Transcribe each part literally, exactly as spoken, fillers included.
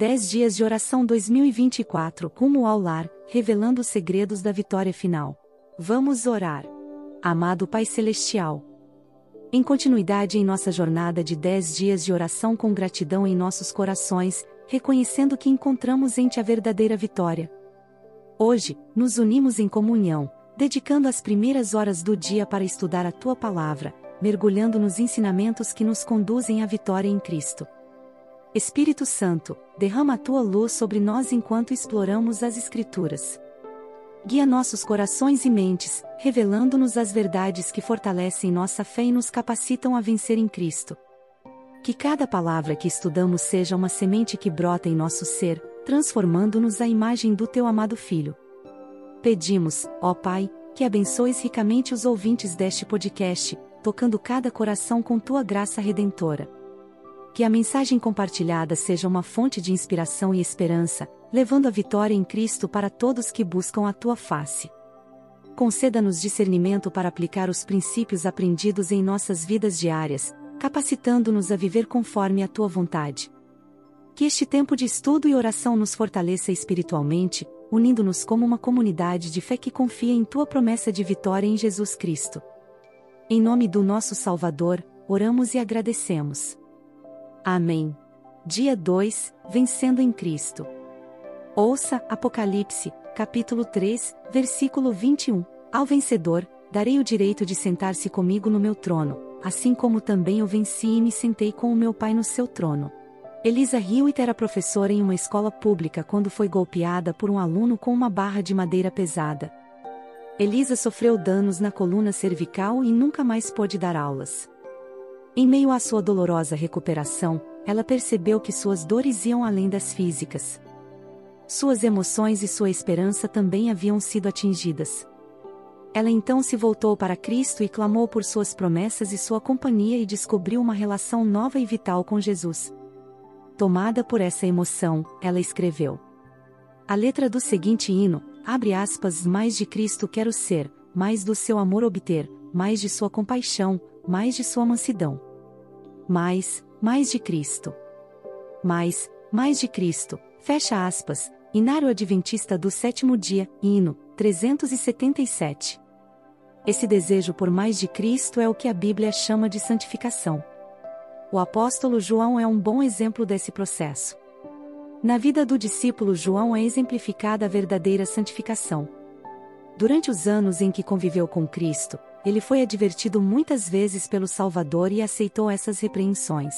dez Dias de Oração dois mil e vinte e quatro Rumo ao Lar, Revelando os segredos da vitória final. Vamos orar. Amado Pai Celestial, em continuidade em nossa jornada de dez Dias de Oração com gratidão em nossos corações, reconhecendo que encontramos em Ti a verdadeira vitória. Hoje, nos unimos em comunhão, dedicando as primeiras horas do dia para estudar a Tua Palavra, mergulhando nos ensinamentos que nos conduzem à vitória em Cristo. Espírito Santo, derrama a Tua luz sobre nós enquanto exploramos as Escrituras. Guia nossos corações e mentes, revelando-nos as verdades que fortalecem nossa fé e nos capacitam a vencer em Cristo. Que cada palavra que estudamos seja uma semente que brota em nosso ser, transformando-nos à imagem do Teu amado Filho. Pedimos, ó Pai, que abençoes ricamente os ouvintes deste podcast, tocando cada coração com Tua graça redentora. Que a mensagem compartilhada seja uma fonte de inspiração e esperança, levando a vitória em Cristo para todos que buscam a Tua face. Conceda-nos discernimento para aplicar os princípios aprendidos em nossas vidas diárias, capacitando-nos a viver conforme a Tua vontade. Que este tempo de estudo e oração nos fortaleça espiritualmente, unindo-nos como uma comunidade de fé que confia em Tua promessa de vitória em Jesus Cristo. Em nome do nosso Salvador, oramos e agradecemos. Amém. Dia dois, Vencendo em Cristo. Ouça, Apocalipse, capítulo três, versículo vinte e um. Ao vencedor, darei o direito de sentar-se comigo no meu trono, assim como também eu venci e me sentei com o meu Pai no seu trono. Elisa Hewitt era professora em uma escola pública quando foi golpeada por um aluno com uma barra de madeira pesada. Elisa sofreu danos na coluna cervical e nunca mais pôde dar aulas. Em meio à sua dolorosa recuperação, ela percebeu que suas dores iam além das físicas. Suas emoções e sua esperança também haviam sido atingidas. Ela então se voltou para Cristo e clamou por suas promessas e sua companhia e descobriu uma relação nova e vital com Jesus. Tomada por essa emoção, ela escreveu a letra do seguinte hino, abre aspas, mais de Cristo quero ser, mais do seu amor obter, mais de sua compaixão, mais de sua mansidão. Mais, mais de Cristo. Mais, mais de Cristo, fecha aspas. Hinário Adventista do sétimo dia, hino, trezentos e setenta e sete. Esse desejo por mais de Cristo é o que a Bíblia chama de santificação. O apóstolo João é um bom exemplo desse processo. Na vida do discípulo João é exemplificada a verdadeira santificação. Durante os anos em que conviveu com Cristo, ele foi advertido muitas vezes pelo Salvador e aceitou essas repreensões.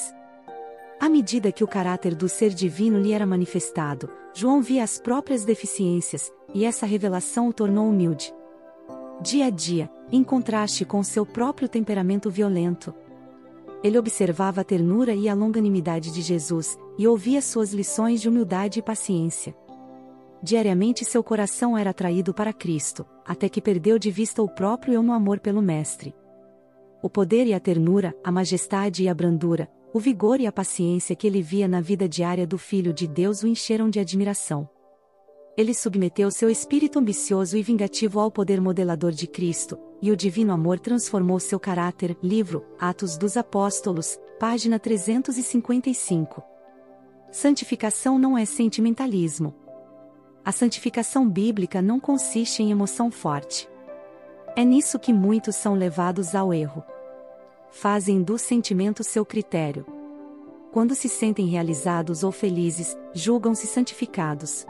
À medida que o caráter do ser divino lhe era manifestado, João via as próprias deficiências, e essa revelação o tornou humilde. Dia a dia, em contraste com seu próprio temperamento violento, ele observava a ternura e a longanimidade de Jesus, e ouvia suas lições de humildade e paciência. Diariamente seu coração era atraído para Cristo, até que perdeu de vista o próprio eu no amor pelo Mestre. O poder e a ternura, a majestade e a brandura, o vigor e a paciência que ele via na vida diária do Filho de Deus o encheram de admiração. Ele submeteu seu espírito ambicioso e vingativo ao poder modelador de Cristo, e o divino amor transformou seu caráter. Livro, Atos dos Apóstolos, página trezentos e cinquenta e cinco. Santificação não é sentimentalismo. A santificação bíblica não consiste em emoção forte. É nisso que muitos são levados ao erro. Fazem do sentimento seu critério. Quando se sentem realizados ou felizes, julgam-se santificados.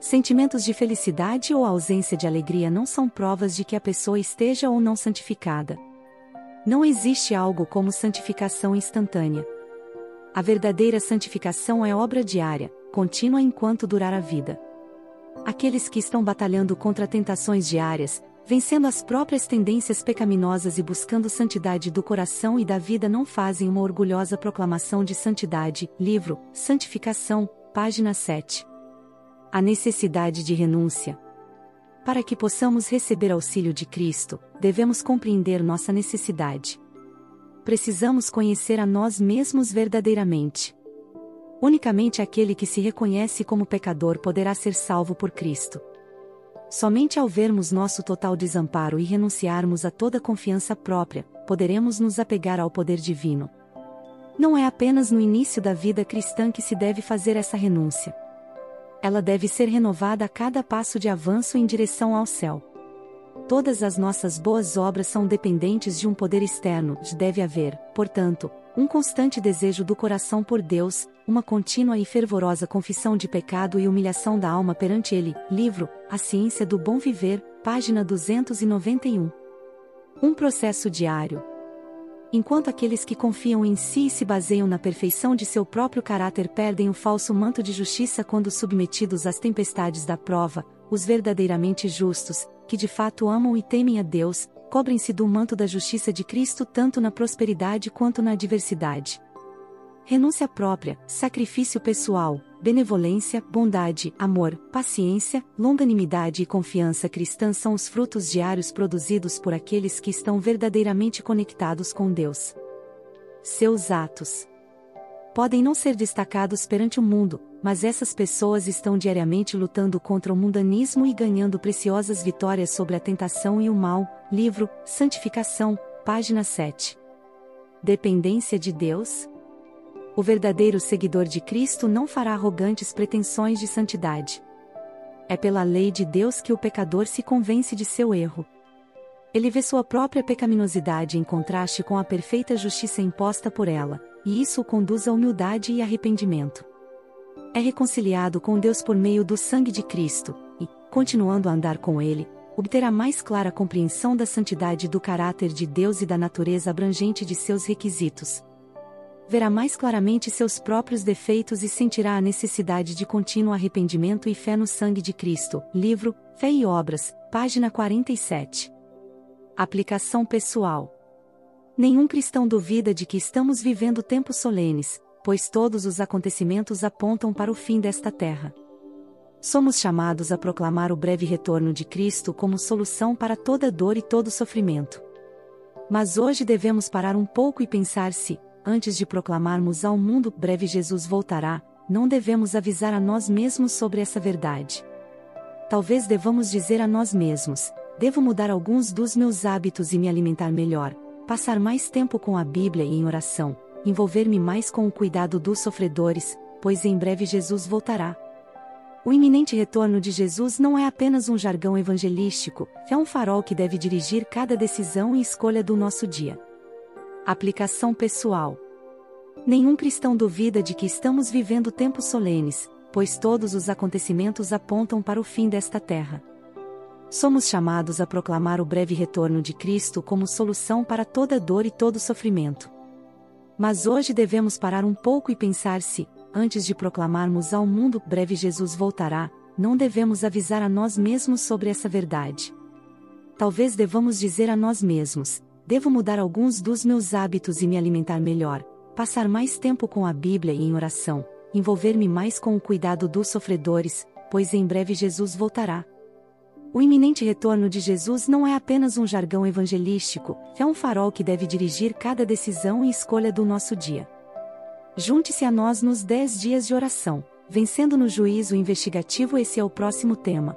Sentimentos de felicidade ou ausência de alegria não são provas de que a pessoa esteja ou não santificada. Não existe algo como santificação instantânea. A verdadeira santificação é obra diária, contínua enquanto durar a vida. Aqueles que estão batalhando contra tentações diárias, vencendo as próprias tendências pecaminosas e buscando santidade do coração e da vida não fazem uma orgulhosa proclamação de santidade. Livro, Santificação, página sete. A necessidade de renúncia. Para que possamos receber auxílio de Cristo, devemos compreender nossa necessidade. Precisamos conhecer a nós mesmos verdadeiramente. Unicamente aquele que se reconhece como pecador poderá ser salvo por Cristo. Somente ao vermos nosso total desamparo e renunciarmos a toda confiança própria, poderemos nos apegar ao poder divino. Não é apenas no início da vida cristã que se deve fazer essa renúncia. Ela deve ser renovada a cada passo de avanço em direção ao céu. Todas as nossas boas obras são dependentes de um poder externo. Deve haver, portanto, um constante desejo do coração por Deus, uma contínua e fervorosa confissão de pecado e humilhação da alma perante Ele. Livro, A Ciência do Bom Viver, página duzentos e noventa e um. Um processo diário. Enquanto aqueles que confiam em si e se baseiam na perfeição de seu próprio caráter perdem o falso manto de justiça quando submetidos às tempestades da prova, os verdadeiramente justos, que de fato amam e temem a Deus, cobrem-se do manto da justiça de Cristo tanto na prosperidade quanto na adversidade. Renúncia própria, sacrifício pessoal, benevolência, bondade, amor, paciência, longanimidade e confiança cristã são os frutos diários produzidos por aqueles que estão verdadeiramente conectados com Deus. Seus atos podem não ser destacados perante o mundo, mas essas pessoas estão diariamente lutando contra o mundanismo e ganhando preciosas vitórias sobre a tentação e o mal. Livro, Santificação, página sete. Dependência de Deus? O verdadeiro seguidor de Cristo não fará arrogantes pretensões de santidade. É pela lei de Deus que o pecador se convence de seu erro. Ele vê sua própria pecaminosidade em contraste com a perfeita justiça imposta por ela, e isso o conduz à humildade e arrependimento. É reconciliado com Deus por meio do sangue de Cristo, e, continuando a andar com Ele, obterá mais clara compreensão da santidade do caráter de Deus e da natureza abrangente de seus requisitos. Verá mais claramente seus próprios defeitos e sentirá a necessidade de contínuo arrependimento e fé no sangue de Cristo. Livro, Fé e Obras, página quarenta e sete. Aplicação pessoal. Nenhum cristão duvida de que estamos vivendo tempos solenes, pois todos os acontecimentos apontam para o fim desta terra. Somos chamados a proclamar o breve retorno de Cristo como solução para toda dor e todo sofrimento. Mas hoje devemos parar um pouco e pensar se, antes de proclamarmos ao mundo, breve Jesus voltará, não devemos avisar a nós mesmos sobre essa verdade. Talvez devamos dizer a nós mesmos, devo mudar alguns dos meus hábitos e me alimentar melhor, passar mais tempo com a Bíblia e em oração, envolver-me mais com o cuidado dos sofredores, pois em breve Jesus voltará. O iminente retorno de Jesus não é apenas um jargão evangelístico, é um farol que deve dirigir cada decisão e escolha do nosso dia. Aplicação pessoal. Nenhum cristão duvida de que estamos vivendo tempos solenes, pois todos os acontecimentos apontam para o fim desta terra. Somos chamados a proclamar o breve retorno de Cristo como solução para toda dor e todo sofrimento. Mas hoje devemos parar um pouco e pensar se, antes de proclamarmos ao mundo, breve Jesus voltará, não devemos avisar a nós mesmos sobre essa verdade. Talvez devamos dizer a nós mesmos, devo mudar alguns dos meus hábitos e me alimentar melhor, passar mais tempo com a Bíblia e em oração, envolver-me mais com o cuidado dos sofredores, pois em breve Jesus voltará. O iminente retorno de Jesus não é apenas um jargão evangelístico, é um farol que deve dirigir cada decisão e escolha do nosso dia. Junte-se a nós nos dez dias de oração, vencendo no juízo investigativo. Esse é o próximo tema.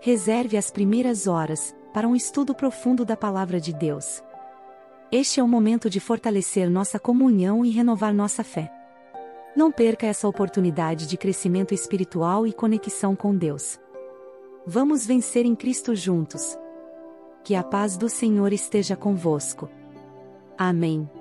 Reserve as primeiras horas para um estudo profundo da Palavra de Deus. Este é o momento de fortalecer nossa comunhão e renovar nossa fé. Não perca essa oportunidade de crescimento espiritual e conexão com Deus. Vamos vencer em Cristo juntos. Que a paz do Senhor esteja convosco. Amém.